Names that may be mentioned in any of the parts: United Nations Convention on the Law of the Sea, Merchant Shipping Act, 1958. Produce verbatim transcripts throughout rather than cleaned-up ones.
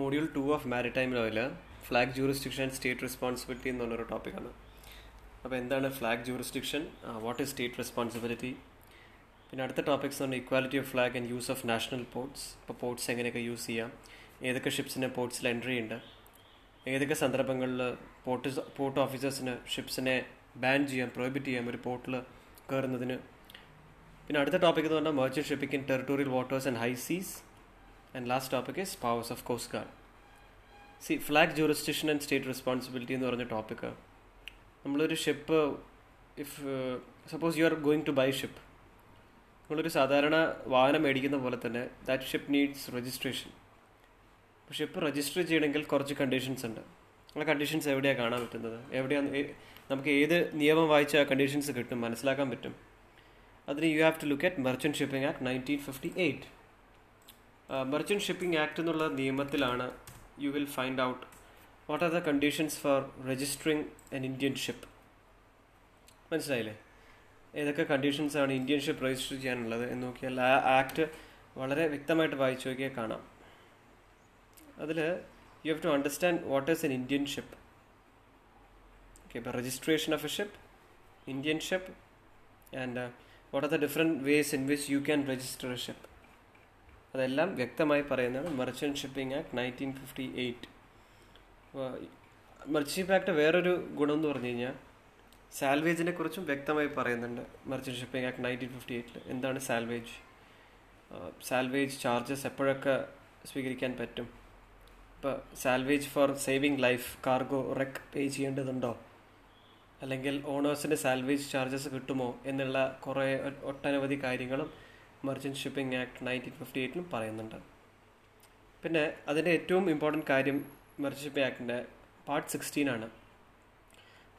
Module two of maritime ലോയിൽ flag jurisdiction and state responsibility എന്നുള്ളൊരു ടോപ്പിക്കാണ്. അപ്പോൾ എന്താണ് flag jurisdiction, what is state responsibility, പിന്നെ അടുത്ത ടോപ്പിക്സ് ആണ് equality of flag and use of national ports. ഇപ്പോൾ പോർട്ട്സ് എങ്ങനെയൊക്കെ യൂസ് ചെയ്യാം, ഏതൊക്കെ ഷിപ്സിന് പോർട്ട്സിൽ എൻട്രി ഉണ്ട്, ഏതൊക്കെ സന്ദർഭങ്ങളിൽ പോർട്ട് പോർട്ട് ഓഫീസേഴ്സിന് ഷിപ്സിനെ ബാൻ ചെയ്യാം, പ്രോഹിബിറ്റ് ചെയ്യാം ഒരു പോർട്ടിൽ കയറുന്നതിന്. പിന്നെ അടുത്ത ടോപ്പിക് എന്ന് പറഞ്ഞാൽ merchant shipping in territorial waters and high seas. And last topic is powers of coast guard. See flag jurisdiction and state responsibility എന്ന് പറഞ്ഞ ടോപ്പിക്ക്, നമ്മളൊരു ship if suppose you are going to buy ship, നമ്മളൊരു സാധാരണ വാഹനം മേടിക്കുന്ന പോലെ തന്നെ that ship needs registration. പക്ഷേ ഇപ്പോൾ രജിസ്റ്റർ ചെയ്യണമെങ്കിൽ കുറച്ച് കണ്ടീഷൻസ് ഉണ്ട്. ആ കണ്ടീഷൻസ് എവിടെയാണ് കാണാൻ പറ്റുന്നത്, എവിടെയാണ് നമുക്ക് ഏത് നിയമം വായിച്ച ആ കണ്ടീഷൻസ് കിട്ടും, മനസ്സിലാക്കാൻ പറ്റും. അതിന് you have to look at merchant shipping act nineteen fifty eight. Merchant shipping act എന്നുള്ള നിയമത്തിലാണ് you will find out what are the conditions for registering an Indian ship. മനസ്സിലായില്ലേ, ഏതൊക്കെ കണ്ടീഷൻസാണ് ഇന്ത്യൻ ഷിപ്പ് രജിസ്റ്റർ ചെയ്യാനുള്ളത് എന്ന് നോക്കിയാൽ ആ ആക്ട് വളരെ വ്യക്തമായിട്ട് വായിച്ചു നോക്കിയാൽ കാണാം. അതിൽ you have to understand what is an Indian ship. Okay, ഇപ്പോൾ registration of a ship, Indian ship, and what are the different ways in which you can register a ship, അതെല്ലാം വ്യക്തമായി പറയുന്നതാണ് merchant shipping act nineteen fifty eight. Merchant shipping act വേറൊരു ഗുണം എന്ന് പറഞ്ഞു കഴിഞ്ഞാൽ സാൽവേജിനെ കുറിച്ചും വ്യക്തമായി പറയുന്നുണ്ട് merchant shipping act nineteen fifty എയ്റ്റിൽ. എന്താണ് സാൽവേജ്, സാൽവേജ് ചാർജസ് എപ്പോഴൊക്കെ സ്വീകരിക്കാൻ പറ്റും, ഇപ്പോൾ salvage for saving life cargo wreck pay ചെയ്യേണ്ടതുണ്ടോ, അല്ലെങ്കിൽ ഓണേഴ്സിന് സാൽവേജ് ചാർജസ് കിട്ടുമോ എന്നുള്ള കുറേ ഒട്ടനവധി കാര്യങ്ങളും merchant shipping act nineteen fifty എയ്റ്റിലും പറയുന്നുണ്ട്. പിന്നെ അതിൻ്റെ ഏറ്റവും ഇമ്പോർട്ടൻറ്റ് കാര്യം മെർച്ചൻ്റ് ഷിപ്പിംഗ് ആക്ടിൻ്റെ പാർട്ട് സിക്സ്റ്റീൻ ആണ്.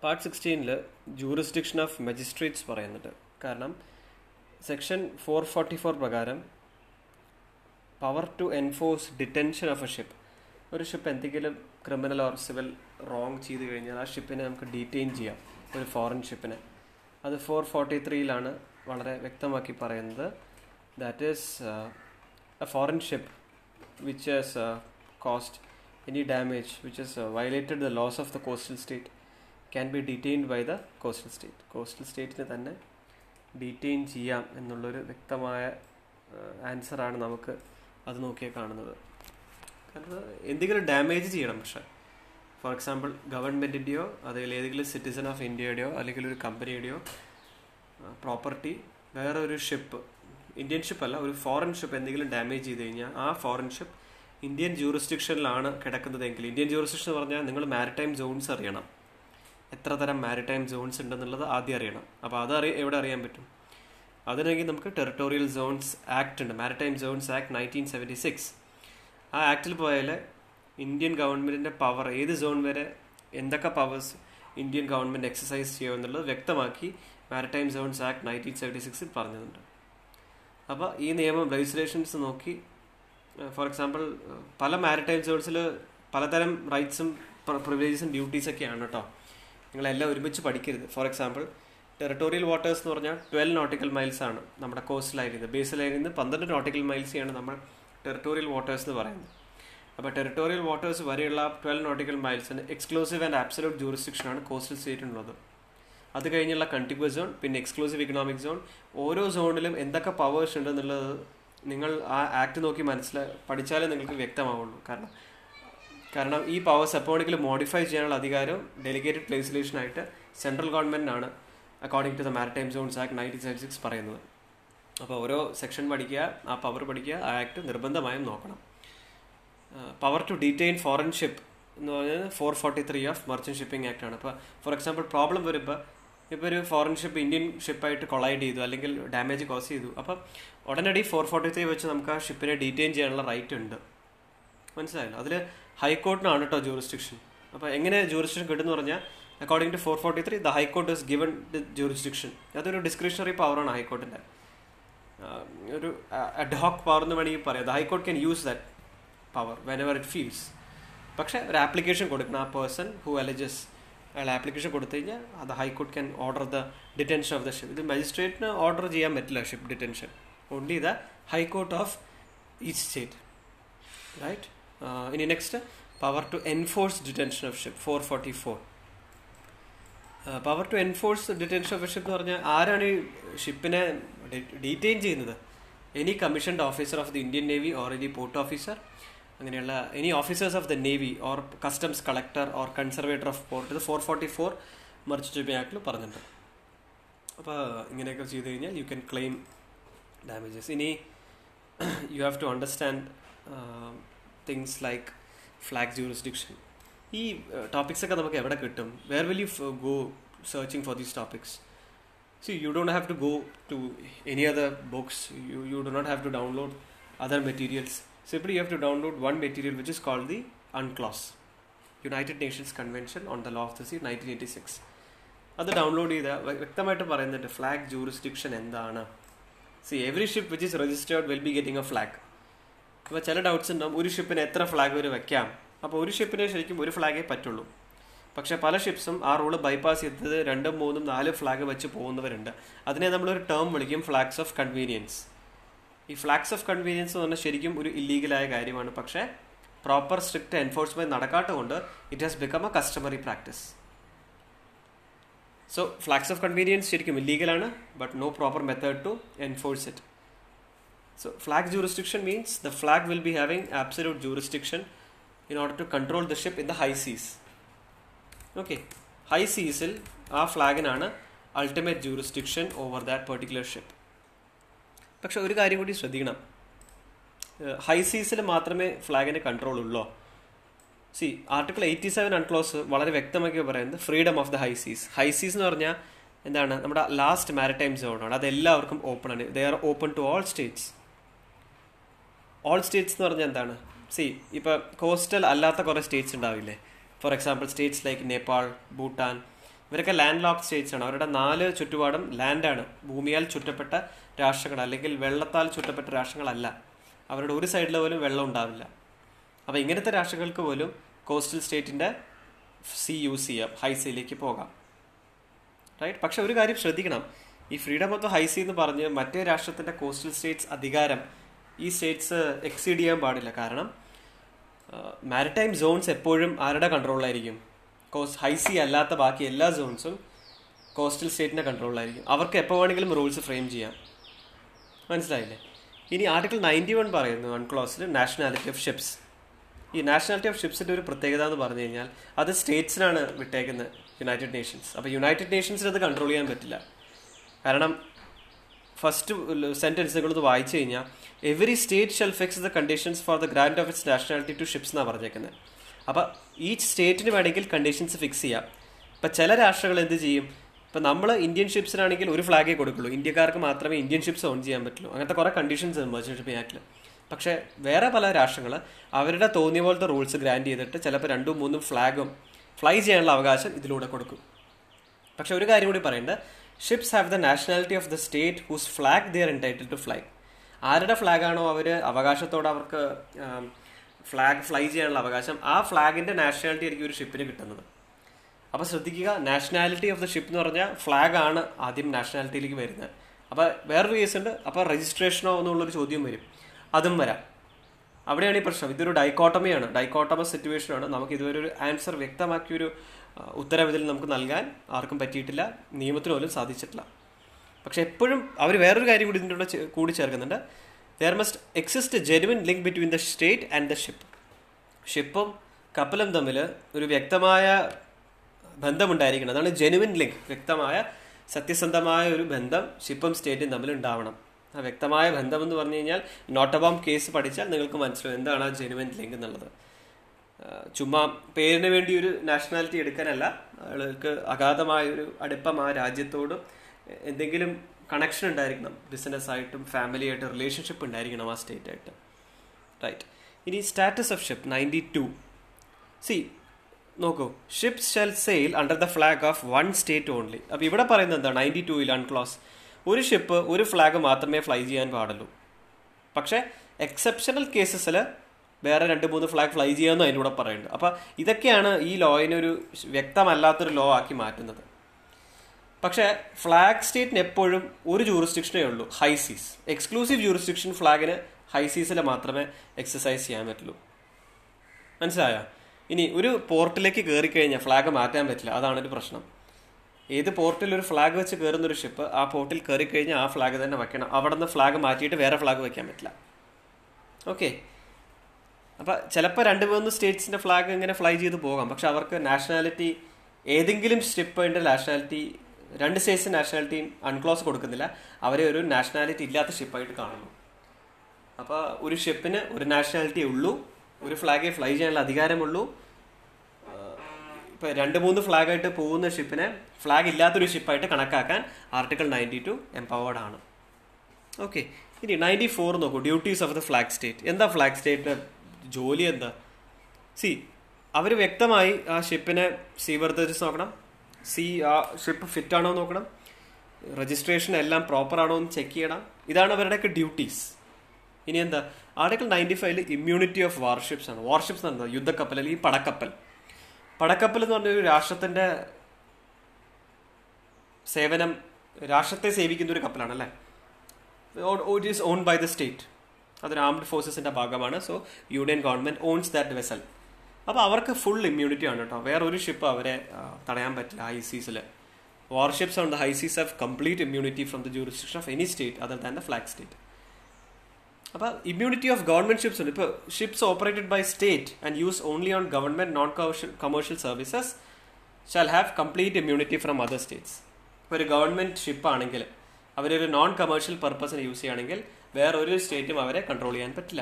പാർട്ട് സിക്സ്റ്റീനിൽ ജൂറിസ്ഡിക്ഷൻ ഓഫ് മജിസ്ട്രേറ്റ്സ് പറയുന്നുണ്ട്. കാരണം സെക്ഷൻ ഫോർ ഫോർട്ടി ഫോർ പ്രകാരം power to enforce detention of a ship, ഒരു ഷിപ്പ് എന്തെങ്കിലും ക്രിമിനൽ ഓർ സിവിൽ റോങ് ചെയ്ത് കഴിഞ്ഞാൽ ആ ഷിപ്പിനെ നമുക്ക് ഡീറ്റെയിൻ ചെയ്യാം, ഒരു ഫോറിൻ ഷിപ്പിനെ. അത് ഫോർ ഫോർട്ടി ത്രീയിലാണ് വളരെ വ്യക്തമാക്കി പറയുന്നത്. That is a foreign ship which is caused any damage which is violated the laws of the coastal state can be detained by the coastal state. Coastal സ്റ്റേറ്റിനെ തന്നെ detain ചെയ്യാം എന്നുള്ളൊരു വ്യക്തമായ ആൻസറാണ് നമുക്ക് അത് നോക്കിയാൽ കാണുന്നത്. കാരണം എന്തെങ്കിലും ഡാമേജ് ചെയ്യണം, പക്ഷേ ഫോർ എക്സാമ്പിൾ ഗവൺമെൻറ്റിൻ്റെയോ അല്ലെങ്കിൽ ഏതെങ്കിലും സിറ്റിസൺ ഓഫ് ഇന്ത്യയുടെയോ അല്ലെങ്കിൽ ഒരു കമ്പനിയുടെയോ പ്രോപ്പർട്ടി വേറൊരു ഷിപ്പ്, ഇന്ത്യൻ ഷിപ്പല്ല ഒരു ഫോറിൻ ഷിപ്പ് എന്തെങ്കിലും ഡാമേജ് ചെയ്ത് കഴിഞ്ഞാൽ ആ ഫോറിൻ ഷിപ്പ് ഇന്ത്യൻ ജൂറിസ്ഡിക്ഷനിലാണ് കിടക്കുന്നതെങ്കിൽ, ഇന്ത്യൻ ജൂറിസ്ഡിക്ഷൻ എന്ന് പറഞ്ഞാൽ നിങ്ങൾ മാരിടൈം സോൺസ് അറിയണം, എത്ര തരം മാരിടൈം സോൺസ് ഉണ്ടെന്നുള്ളത് ആദ്യം അറിയണം. അപ്പോൾ അത് അറിയാൻ എവിടെ അറിയാൻ പറ്റും, അതിനെങ്കിൽ നമുക്ക് ടെറിട്ടോറിയൽ സോൺസ് ആക്ട് ഉണ്ട്, maritime zones act nineteen seventy six. ആ ആക്ടിൽ പോയാൽ ഇന്ത്യൻ ഗവൺമെൻറ്റിൻ്റെ പവർ ഏത് സോൺ വരെ എന്തൊക്കെ പവേഴ്സ് ഇന്ത്യൻ ഗവൺമെൻറ് എക്സസൈസ് ചെയ്യുമെന്നുള്ളത് വ്യക്തമാക്കി maritime zones act nineteen seventy സിക്സിൽ പറഞ്ഞിട്ടുണ്ട്. അപ്പോൾ ഈ നിയമം ലെജിസ്ലേഷൻസ് നോക്കി ഫോർ എക്സാമ്പിൾ പല മാരിടൈം സോൺസിൽ പലതരം റൈറ്റ്സും പ്രിവിലേജസും ഡ്യൂട്ടീസൊക്കെയാണ് കേട്ടോ, നിങ്ങളെല്ലാം ഒരുമിച്ച് പഠിക്കരുത്. ഫോർ എക്സാമ്പിൾ ടെറിട്ടോറിയൽ വാട്ടേഴ്സ് എന്ന് പറഞ്ഞാൽ ട്വൽവ് നോട്ടിക്കൽ മൈൽസാണ് നമ്മുടെ കോസ്റ്റ് ലൈനിൽ നിന്ന്, ബേസ് ലൈനിൽ നിന്ന് പന്ത്രണ്ട് നോട്ടിക്കൽ മൈൽസാണ് നമ്മൾ ടെറിട്ടോറിയൽ വാട്ടേഴ്സ് എന്ന് പറയുന്നത്. അപ്പോൾ ടെറിട്ടോറിയൽ വാട്ടേഴ്സ് വരെയുള്ള ട്വൽവ് നോട്ടിക്കൽ മൈൽസിന് എക്സ്ക്ലൂസീവ് ആൻഡ് ആബ്സലൂട്ട് ജൂറിസ്ഡിക്ഷനാണ് കോസ്റ്റൽ സ്റ്റേറ്റിനുള്ളത്. അത് കഴിഞ്ഞുള്ള കണ്ടിഗ്വസ് സോൺ, പിന്നെ എക്സ്ക്ലൂസീവ് ഇക്കണോമിക് സോൺ, ഓരോ സോണിലും എന്തൊക്കെ പവേഴ്സ് ഉണ്ടെന്നുള്ളത് നിങ്ങൾ ആ ആക്ട് നോക്കി മനസ്സിലാ പഠിച്ചാലേ നിങ്ങൾക്ക് വ്യക്തമാവുള്ളൂ. കാരണം കാരണം ഈ പവേഴ്സ് എപ്പോഴെങ്കിലും മോഡിഫൈ ചെയ്യാനുള്ള അധികാരം ഡെലിഗേറ്റഡ് ലെജിസ്ലേഷനായിട്ട് സെൻട്രൽ ഗവൺമെൻറ്റിനാണ് according to the maritime zones act nineteen seventy six പറയുന്നത്. അപ്പോൾ ഓരോ സെക്ഷൻ പഠിക്കുക, ആ പവർ പഠിക്കുക, ആ ആക്ട് നിർബന്ധമായും നോക്കണം. Power to detain foreign ship എന്ന് പറഞ്ഞാൽ four forty three of merchant shipping act ആണ്. ഇപ്പോൾ ഫോർ എക്സാമ്പിൾ പ്രോബ്ലം വരുമ്പോൾ ഇപ്പോൾ ഒരു ഫോറിൻ ഷിപ്പ് ഇന്ത്യൻ ഷിപ്പായിട്ട് കൊളൈഡ് ചെയ്തു അല്ലെങ്കിൽ ഡാമേജ് കോസ് ചെയ്തു, അപ്പം ഉടനടി ഫോർ ഫോർട്ടി ത്രീ വെച്ച് നമുക്ക് ആ ഷിപ്പിനെ ഡീറ്റെയിൻ ചെയ്യാനുള്ള റൈറ്റ് ഉണ്ട്. മനസ്സിലായല്ലോ, അതിൽ ഹൈക്കോർട്ടിനാണ് കേട്ടോ ജൂറിസ്ഡിക്ഷൻ. അപ്പോൾ എങ്ങനെ ജൂറിസ്ഡിക്ഷൻ കിട്ടുമെന്ന് പറഞ്ഞാൽ according to four forty three the high court is given the jurisdiction. അതൊരു ഡിസ്ക്രിഷണറി പവറാണ് ഹൈക്കോർട്ടിൻ്റെ, ഒരു അഡ്ഹോക്ക് പവർ എന്ന് വേണമെങ്കിൽ പറയാം. The high court can use that power whenever it feels. പക്ഷേ ഒരു ആപ്ലിക്കേഷൻ കൊടുക്കണം, ആ പേഴ്സൺ ഹു അലജസ് അയാൾ ആപ്ലിക്കേഷൻ കൊടുത്തു കഴിഞ്ഞാൽ അത് high court can order the detention of the ship. ഇത് മജിസ്ട്രേറ്റിന് ഓർഡർ ചെയ്യാൻ പറ്റില്ല ship detention, only the high court of each state, right. ഇനി next power to enforce detention of ship four forty four power to enforce detention of ship എന്ന് പറഞ്ഞാൽ ആരാണ് ഈ ഷിപ്പിനെ ഡീറ്റെയിൻ ചെയ്യുന്നത്? Any commissioned officer of the Indian navy or any port officer, അങ്ങനെയുള്ള any officers of the navy or customs collector or conservator of port. ഇത് four forty four merchant shipping ആക്ടിൽ പറഞ്ഞിട്ടുണ്ട്. അപ്പോൾ ഇങ്ങനെയൊക്കെ ചെയ്ത് കഴിഞ്ഞാൽ യു ക്യാൻ ക്ലെയിം ഡാമേജസ്. ഇനി you have to understand things like flag jurisdiction. ഈ ടോപ്പിക്സൊക്കെ നമുക്ക് എവിടെ കിട്ടും? Where will you go searching for these topics? See you don't have to go to any other books, you you do not have to download other materials. Simply you have to download one material which is called the UNCLOS, United Nations Convention on the Law of the Sea, nineteen eighty-six. അത് download ചെയ്താൽ വ്യക്തമായിട്ട് പറയുന്നുണ്ട് flag jurisdiction എന്താണ്. See every ship which is registered will be getting a flag. അപ്പോൾ ചില doubts ഉണ്ടാവും, ഒരു ഷിപ്പിന് എത്ര ഫ്ലാഗ് വരെ വയ്ക്കാം? അപ്പോൾ ഒരു ഷിപ്പിന് ശരിക്കും ഒരു ഫ്ലാഗേ പറ്റുള്ളൂ. പക്ഷേ പല ഷിപ്സും ആ റൂള് ബൈപ്പാസ് ചെയ്തത് രണ്ടും മൂന്നും നാല് ഫ്ലാഗ് വെച്ച് പോകുന്നവരുണ്ട്. അതിനെ നമ്മളൊരു ടേം വിളിക്കും, ഫ്ലാഗ്സ് ഓഫ് കൺവീനിയൻസ്. ഈ ഫ്ലാഗ്സ് ഓഫ് കൺവീനിയൻസ് എന്ന് പറഞ്ഞാൽ ശരിക്കും ഒരു ഇല്ലീഗലായ കാര്യമാണ്. പക്ഷേ പ്രോപ്പർ സ്ട്രിക്റ്റ് എൻഫോഴ്സ്മെൻറ്റ് നടക്കാത്തത് കൊണ്ട് it has become a customary practice. So flags of convenience ശരിക്കും ഇല്ലീഗലാണ്, but no proper method to enforce it. So flag jurisdiction means the flag will be having absolute jurisdiction in order to control the ship in the high seas. Okay, high സീസിൽ ആ ഫ്ലാഗിനാണ് ultimate jurisdiction over that particular ship. പക്ഷെ ഒരു കാര്യം കൂടി ശ്രദ്ധിക്കണം, high സീസിൽ മാത്രമേ ഫ്ലാഗിന് കൺട്രോൾ ഉള്ളൂ. See article eighty seven UNCLOS വളരെ വ്യക്തമാക്കി പറയുന്നത് freedom of the high seas. High seas എന്ന് പറഞ്ഞാൽ എന്താണ്? നമ്മുടെ ലാസ്റ്റ് മാരിടൈം സോണാണ്, അതെല്ലാവർക്കും ഓപ്പൺ ആണ്. They are open to all states. All states എന്ന് പറഞ്ഞാൽ എന്താണ്? സി ഇപ്പോൾ കോസ്റ്റൽ അല്ലാത്ത കുറേ സ്റ്റേറ്റ്സ് ഉണ്ടാവില്ലേ, for example states like Nepal, Bhutan, ഇവരൊക്കെ ലാൻഡ് ലോക്ക് സ്റ്റേറ്റ്സ് ആണ്. അവരുടെ നാല് ചുറ്റുപാടും ലാൻഡാണ്, ഭൂമിയാൽ ചുറ്റപ്പെട്ട രാഷ്ട്രങ്ങൾ അല്ലെങ്കിൽ വെള്ളത്താൽ ചുറ്റപ്പെട്ട രാഷ്ട്രങ്ങളല്ല. അവരുടെ ഒരു സൈഡിൽ പോലും വെള്ളം ഉണ്ടാവില്ല. അപ്പോൾ ഇങ്ങനത്തെ രാഷ്ട്രങ്ങൾക്ക് പോലും കോസ്റ്റൽ സ്റ്റേറ്റിൻ്റെ സി യൂസ് ചെയ്യാം, ഹൈ സീയിലേക്ക് പോകാം, റൈറ്റ്? പക്ഷെ ഒരു കാര്യം ശ്രദ്ധിക്കണം, ഈ freedom of the high sea എന്ന് പറഞ്ഞ് മറ്റേ രാഷ്ട്രത്തിൻ്റെ കോസ്റ്റൽ സ്റ്റേറ്റ്സ് അധികാരം ഈ സ്റ്റേറ്റ്സ് എക്സീഡ് ചെയ്യാൻ പാടില്ല. കാരണം മാരിടൈം സോൺസ് എപ്പോഴും ആരുടെ കൺട്രോളിലായിരിക്കും? കോസ് ഹൈ സീ അല്ലാത്ത ബാക്കി എല്ലാ സോൺസും കോസ്റ്റൽ സ്റ്റേറ്റിൻ്റെ കൺട്രോളിലായിരിക്കും. അവർക്ക് എപ്പോൾ വേണമെങ്കിലും റൂൾസ് ഫ്രെയിം ചെയ്യാം, മനസ്സിലായില്ലേ? ഇനി ആർട്ടിക്കിൾ നയൻറ്റി വൺ പറയുന്നു അൺക്ലോസിൽ നാഷണാലിറ്റി ഓഫ് ഷിപ്സ്. ഈ നാഷണാലിറ്റി ഓഫ് ഷിപ്സിൻ്റെ ഒരു പ്രത്യേകത എന്ന് പറഞ്ഞു കഴിഞ്ഞാൽ അത് സ്റ്റേറ്റ്സിനാണ് വിട്ടേക്കുന്നത്, യുണൈറ്റഡ് നേഷൻസ്. അപ്പോൾ യുണൈറ്റഡ് നേഷൻസിന് അത് കൺട്രോൾ ചെയ്യാൻ പറ്റില്ല. കാരണം ഫസ്റ്റ് സെൻറ്റൻസ് നിങ്ങളത് വായിച്ചു കഴിഞ്ഞാൽ every state shall fix the conditions for the grant of its nationality to ships എന്നാണ് പറഞ്ഞേക്കുന്നത്. അപ്പോൾ ഈച്ച് സ്റ്റേറ്റിന് വേണമെങ്കിൽ കണ്ടീഷൻസ് ഫിക്സ് ചെയ്യാം. ഇപ്പം ചില രാഷ്ട്രങ്ങൾ എന്ത് ചെയ്യും? ഇപ്പം നമ്മൾ ഇന്ത്യൻ ഷിപ്സിനാണെങ്കിൽ ഒരു ഫ്ലാഗേ കൊടുക്കുള്ളൂ, ഇന്ത്യക്കാർക്ക് മാത്രമേ ഇന്ത്യൻ ഷിപ്സ് ഓൺ ചെയ്യാൻ പറ്റുള്ളൂ, അങ്ങനത്തെ കുറേ കണ്ടീഷൻസ് മെർച്ചന്റ് ഷിപ്പിംഗ് ആക്ടിൽ. പക്ഷേ വേറെ പല രാഷ്ട്രങ്ങൾ അവരുടെ തോന്നിയ പോലത്തെ റൂൾസ് ഗ്രാൻഡ് ചെയ്തിട്ട് ചിലപ്പോൾ രണ്ടും മൂന്നും ഫ്ലാഗും ഫ്ലൈ ചെയ്യാനുള്ള അവകാശം ഇതിലൂടെ കൊടുക്കും. പക്ഷേ ഒരു കാര്യം കൂടി പറയേണ്ടത്, ships have the nationality of the state whose flag they are entitle to fly. ആരുടെ ഫ്ലാഗാണോ അവർ അവകാശത്തോടെ അവർക്ക് ഫ്ലാഗ് ഫ്ലൈ ചെയ്യാനുള്ള അവകാശം, ആ ഫ്ലാഗിൻ്റെ നാഷണാലിറ്റി ആയിരിക്കും ഒരു ഷിപ്പിന് കിട്ടുന്നത്. അപ്പോൾ ശ്രദ്ധിക്കുക, നാഷണാലിറ്റി ഓഫ് ദ ഷിപ്പ് എന്ന് പറഞ്ഞാൽ ഫ്ലാഗാണ് ആദ്യം നാഷണാലിറ്റിയിലേക്ക് വരുന്നത്. അപ്പോൾ വേറൊരു കേസുണ്ട്, അപ്പോൾ രജിസ്ട്രേഷനോ എന്നുള്ളൊരു ചോദ്യം വരും, അതും വരാം. അവിടെയാണ് ഈ പ്രശ്നം. ഇതൊരു ഡൈക്കോട്ടമിയാണ്, ഡൈക്കോട്ടമസ് സിറ്റുവേഷനാണ്. നമുക്ക് ഇതുവരെ ഒരു ആൻസർ വ്യക്തമാക്കിയൊരു ഉത്തരവിതിൽ നമുക്ക് നൽകാൻ ആർക്കും പറ്റിയിട്ടില്ല, നിയമത്തിന് പോലും സാധിച്ചിട്ടില്ല. പക്ഷെ എപ്പോഴും അവർ വേറൊരു കാര്യം കൂടി ഇതിൻ്റെ കൂടെ കൂടി ചേർക്കുന്നുണ്ട്, there must exist a genuine link between the state and the ship. ഷിപ്പും കപ്പലും തമ്മിൽ ഒരു വ്യക്തമായ ബന്ധമുണ്ടായിരിക്കണം, അതാണ് ജെനുവിൻ ലിങ്ക്. വ്യക്തമായ സത്യസന്ധമായ ഒരു ബന്ധം ഷിപ്പും സ്റ്റേറ്റും തമ്മിൽ ഉണ്ടാവണം. ആ വ്യക്തമായ ബന്ധം എന്ന് പറഞ്ഞു കഴിഞ്ഞാൽ നോട്ടബോം കേസ് പഠിച്ചാൽ നിങ്ങൾക്ക് മനസ്സിലാവും എന്താണ് ആ ജെനുവിൻ ലിങ്ക് എന്നുള്ളത്. ചുമ്മാ പേരിന് വേണ്ടി ഒരു നാഷണാലിറ്റി എടുക്കാനല്ല, ആളുകൾക്ക് അഗാധമായൊരു അടുപ്പം ആ രാജ്യത്തോടും എന്തെങ്കിലും കണക്ഷൻ ഉണ്ടായിരിക്കണം, ബിസിനസ്സായിട്ടും ഫാമിലിയായിട്ടും റിലേഷൻഷിപ്പ് ഉണ്ടായിരിക്കണം ആ സ്റ്റേറ്റായിട്ട്, റൈറ്റ്? ഇനി status of ship ninety two see നോക്കൂ, ships shall sail under the flag of one state only. അപ്പോൾ ഇവിടെ പറയുന്നത് എന്താണ്? നയൻറ്റി ടൂയിൽ അൺക്ലോസ്, ഒരു ഷിപ്പ് ഒരു ഫ്ലാഗ് മാത്രമേ ഫ്ലൈ ചെയ്യാൻ പാടുള്ളൂ. പക്ഷേ എക്സെപ്ഷണൽ കേസസിൽ വേറെ രണ്ട് മൂന്ന് ഫ്ലാഗ് ഫ്ലൈ ചെയ്യാമെന്നും അതിൻ്റെ കൂടെ പറയുന്നുണ്ട്. അപ്പോൾ ഇതൊക്കെയാണ് ഈ ലോയിനെ ഒരു വ്യക്തമല്ലാത്തൊരു ലോ ആക്കി മാറ്റുന്നത്. പക്ഷേ ഫ്ലാഗ് സ്റ്റേറ്റിന് എപ്പോഴും ഒരു ജൂറിസ്ഡിക്ഷനേ ഉള്ളൂ, ഹൈ സീസ്. എക്സ്ക്ലൂസീവ് ജൂറിസ്ഡിക്ഷൻ ഫ്ലാഗിന് ഹൈ സീസിൽ മാത്രമേ എക്സസൈസ് ചെയ്യാൻ പറ്റുള്ളൂ. മനസ്സിലായോ? ഇനി ഒരു പോർട്ടിലേക്ക് കയറിക്കഴിഞ്ഞാൽ ഫ്ലാഗ് മാറ്റാൻ പറ്റില്ല, അതാണൊരു പ്രശ്നം. ഏത് പോർട്ടിൽ ഒരു ഫ്ലാഗ് വെച്ച് കയറുന്നൊരു ഷിപ്പ് ആ പോർട്ടിൽ കയറിക്കഴിഞ്ഞാൽ ആ ഫ്ലാഗ് തന്നെ വയ്ക്കണം. അവിടെ നിന്ന് ഫ്ലാഗ് മാറ്റിയിട്ട് വേറെ ഫ്ലാഗ് വയ്ക്കാൻ പറ്റില്ല. ഓക്കെ, അപ്പം ചിലപ്പോൾ രണ്ട് മൂന്ന് സ്റ്റേറ്റ്സിൻ്റെ ഫ്ലാഗ് ഇങ്ങനെ ഫ്ലൈ ചെയ്ത് പോകാം, പക്ഷെ അവർക്ക് നാഷണാലിറ്റി ഏതെങ്കിലും ഷിപ്പിൻ്റെ നാഷണാലിറ്റി രണ്ട് സ്റ്റേറ്റ്സ് നാഷണാലിറ്റിയും അൺക്ലോസ് കൊടുക്കുന്നില്ല, അവരെ ഒരു നാഷണാലിറ്റി ഇല്ലാത്ത ഷിപ്പായിട്ട് കാണുന്നു. അപ്പോൾ ഒരു ഷിപ്പിന് ഒരു നാഷണാലിറ്റി ഉള്ളൂ, ഒരു ഫ്ലാഗെ ഫ്ലൈ ചെയ്യാനുള്ള അധികാരമുള്ളൂ. ഇപ്പോൾ രണ്ട് മൂന്ന് ഫ്ലാഗായിട്ട് പോകുന്ന ഷിപ്പിനെ ഫ്ലാഗ് ഇല്ലാത്തൊരു ഷിപ്പായിട്ട് കണക്കാക്കാൻ ആർട്ടിക്കിൾ നയൻറ്റി ടു എംപവേർഡ് ആണ്. ഓക്കെ, ഇനി നയൻറ്റി ഫോർ നോക്കൂ, duties of the flag state. എന്താ ഫ്ലാഗ് സ്റ്റേറ്റിന് ജോലി? എന്താ സി, അവർ വ്യക്തമായി ആ ഷിപ്പിനെ സീ വർത്തേജസ് നോക്കണം, സി ആ ഷിപ്പ് ഫിറ്റ് ആണോ നോക്കണം, രജിസ്ട്രേഷൻ എല്ലാം പ്രോപ്പർ ആണോ എന്ന് ചെക്ക് ചെയ്യണം. ഇതാണ് അവരുടെയൊക്കെ ഡ്യൂട്ടീസ്. ഇനി എന്താ, ആർട്ടിക്കിൾ നയൻറ്റി ഫൈവില് ഇമ്മ്യൂണിറ്റി ഓഫ് വാർഷിപ്സ് ആണ്. വാർഷിപ്സ് എന്ന് പറഞ്ഞാൽ യുദ്ധക്കപ്പൽ അല്ലെങ്കിൽ പടക്കപ്പൽ. പടക്കപ്പൽ എന്ന് പറഞ്ഞൊരു രാഷ്ട്രത്തിൻ്റെ സേവനം, രാഷ്ട്രത്തെ സേവിക്കുന്ന ഒരു കപ്പലാണ് അല്ലേ. It is own by the state, അതൊരു ആംഡ് ഫോഴ്സസിൻ്റെ ഭാഗമാണ്. So union government owns that vessel. അപ്പോൾ അവർക്ക് ഫുൾ ഇമ്മ്യൂണിറ്റി ആണ് കേട്ടോ, വേറൊരു ഷിപ്പ് അവരെ തടയാൻ പറ്റില്ല ഹൈ സീസിൽ. Warships on the high seas have complete immunity from the jurisdiction of any state other than the flag state. അപ്പോൾ ഇമ്മ്യൂണിറ്റി ഓഫ് ഗവൺമെൻറ് ഷിപ്സ് ഉണ്ട്. ഇപ്പോൾ ships operated by state and use only on government non commercial services shall have complete immunity from other states. ഇപ്പോൾ ഒരു government ഷിപ്പാണെങ്കിൽ അവരൊരു non commercial പർപ്പസിന് use ചെയ്യുകയാണെങ്കിൽ വേറൊരു സ്റ്റേറ്റും അവരെ കൺട്രോൾ ചെയ്യാൻ പറ്റില്ല.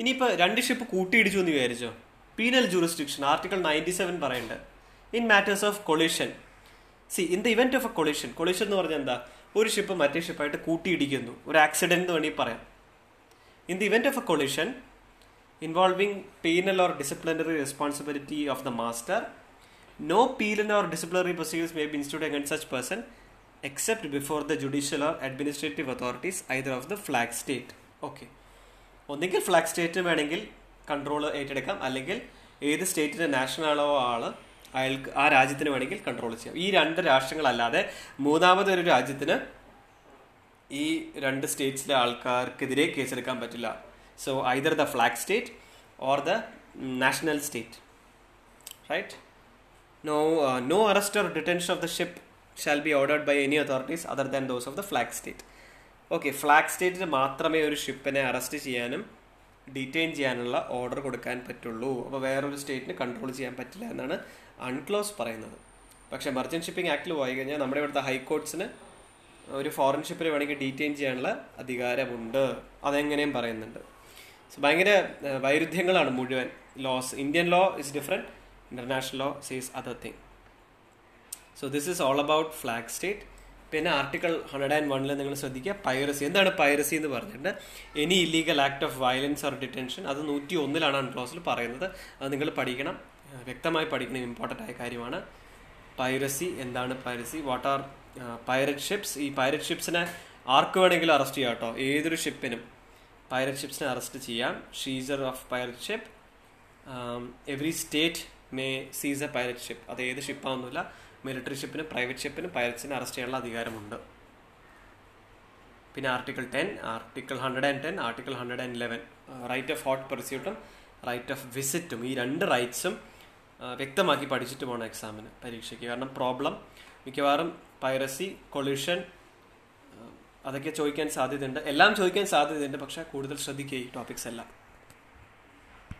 ഇനിയിപ്പോൾ രണ്ട് ഷിപ്പ് കൂട്ടിയിടിച്ചു എന്ന് വിചാരിച്ചോ, penal jurisdiction article ninety seven പറയുന്നുണ്ട് in matters of collision. See, in the event of a collision. Collision എന്ന് പറഞ്ഞാൽ എന്താ, ഒരു ഷിപ്പ് മറ്റേ ഷിപ്പായിട്ട് കൂട്ടിയിടിക്കുന്നു, ഒരു ആക്സിഡൻറ്റ് എന്ന് വേണമെങ്കിൽ പറയാം. In the event of a collision involving penal or disciplinary responsibility of the master, no penal or disciplinary procedures may be institute against such person except before the judicial or administrative authorities either of the flag state. Okay, ഒന്നെങ്കിൽ flag സ്റ്റേറ്റിന് വേണമെങ്കിൽ control ഏറ്റെടുക്കാം, അല്ലെങ്കിൽ ഏത് സ്റ്റേറ്റിൻ്റെ നാഷണലോ ആൾ അയാൾക്ക് ആ രാജ്യത്തിന് വേണമെങ്കിൽ കൺട്രോൾ ചെയ്യാം. ഈ രണ്ട് രാഷ്ട്രങ്ങളല്ലാതെ മൂന്നാമതൊരു രാജ്യത്തിന് ഈ രണ്ട് സ്റ്റേറ്റ്സിലെ ആൾക്കാർക്കെതിരെ കേസെടുക്കാൻ പറ്റില്ല. So either the flag state or the national state, right? No, uh, no arrest or detention of the ship shall be ordered by any authorities other than those of the flag state. Okay, flag സ്റ്റേറ്റിന് മാത്രമേ ഒരു ഷിപ്പിനെ arrest ചെയ്യാനും detain ചെയ്യാനുള്ള order കൊടുക്കാൻ പറ്റുള്ളൂ. അപ്പോൾ വേറൊരു സ്റ്റേറ്റിന് കൺട്രോൾ ചെയ്യാൻ പറ്റില്ല എന്നാണ് അൺക്ലോസ് പറയുന്നത്. പക്ഷേ മെർച്ചൻ്റ് ഷിപ്പിംഗ് ആക്ടിൽ പോയി കഴിഞ്ഞാൽ നമ്മുടെ ഇവിടുത്തെ ഹൈക്കോർട്ട്സിന് ഒരു ഫോറിൻ ഷിപ്പിന് വേണമെങ്കിൽ ഡീറ്റെയിൻ ചെയ്യാനുള്ള അധികാരമുണ്ട്, അതെങ്ങനെയും പറയുന്നുണ്ട്. സോ ഭയങ്കര വൈരുദ്ധ്യങ്ങളാണ് മുഴുവൻ laws. Indian law is different, international law sees other thing. So this is all about flag state. പിന്നെ ആർട്ടിക്കിൾ ഹൺഡ്രഡ് ആൻഡ് വണ്ണിൽ നിങ്ങൾ ശ്രദ്ധിക്കുക, പൈറസി. എന്താണ് പൈറസി എന്ന് പറഞ്ഞിട്ട് any illegal act of violence or detention, അത് നൂറ്റി ഒന്നിലാണ് അൺക്ലോസിൽ പറയുന്നത്. അത് നിങ്ങൾ പഠിക്കണം, വ്യക്തമായി പഠിക്കണം, ഇമ്പോർട്ടൻ്റ് ആയ കാര്യമാണ്. പൈറസി എന്താണ്, piracy what are pirate ships. ഈ പൈററ്റ് ഷിപ്സിനെ ആർക്ക് വേണമെങ്കിലും അറസ്റ്റ് ചെയ്യാം കേട്ടോ, ഏതൊരു ഷിപ്പിനും പൈററ്റ് ഷിപ്സിനെ അറസ്റ്റ് ചെയ്യാം. Seizure of pirate ship, every state may seize a pirate ship. അത് ഏത് ഷിപ്പാണെന്നില്ല, മിലിറ്ററി ഷിപ്പിനും പ്രൈവറ്റ് ഷിപ്പിനും പൈററ്റ്സിനെ അറസ്റ്റ് ചെയ്യാനുള്ള അധികാരമുണ്ട്. പിന്നെ article ten, article hundred and ten, article hundred and eleven, right of hot പെർസ്യൂട്ടും റൈറ്റ് ഓഫ് വിസിറ്റും. ഈ രണ്ട് റൈറ്റ്സും വ്യക്തമാക്കി പഠിച്ചിട്ട് പോകണം എക്സാമിന്, പരീക്ഷയ്ക്ക്. കാരണം പ്രോബ്ലം മിക്കവാറും പൈറസി, കൊളീഷൻ അതൊക്കെ ചോദിക്കാൻ സാധ്യതയുണ്ട്, എല്ലാം ചോദിക്കാൻ സാധ്യതയുണ്ട്. പക്ഷേ കൂടുതൽ ശ്രദ്ധിക്കുക ഈ ടോപ്പിക്സ് എല്ലാം.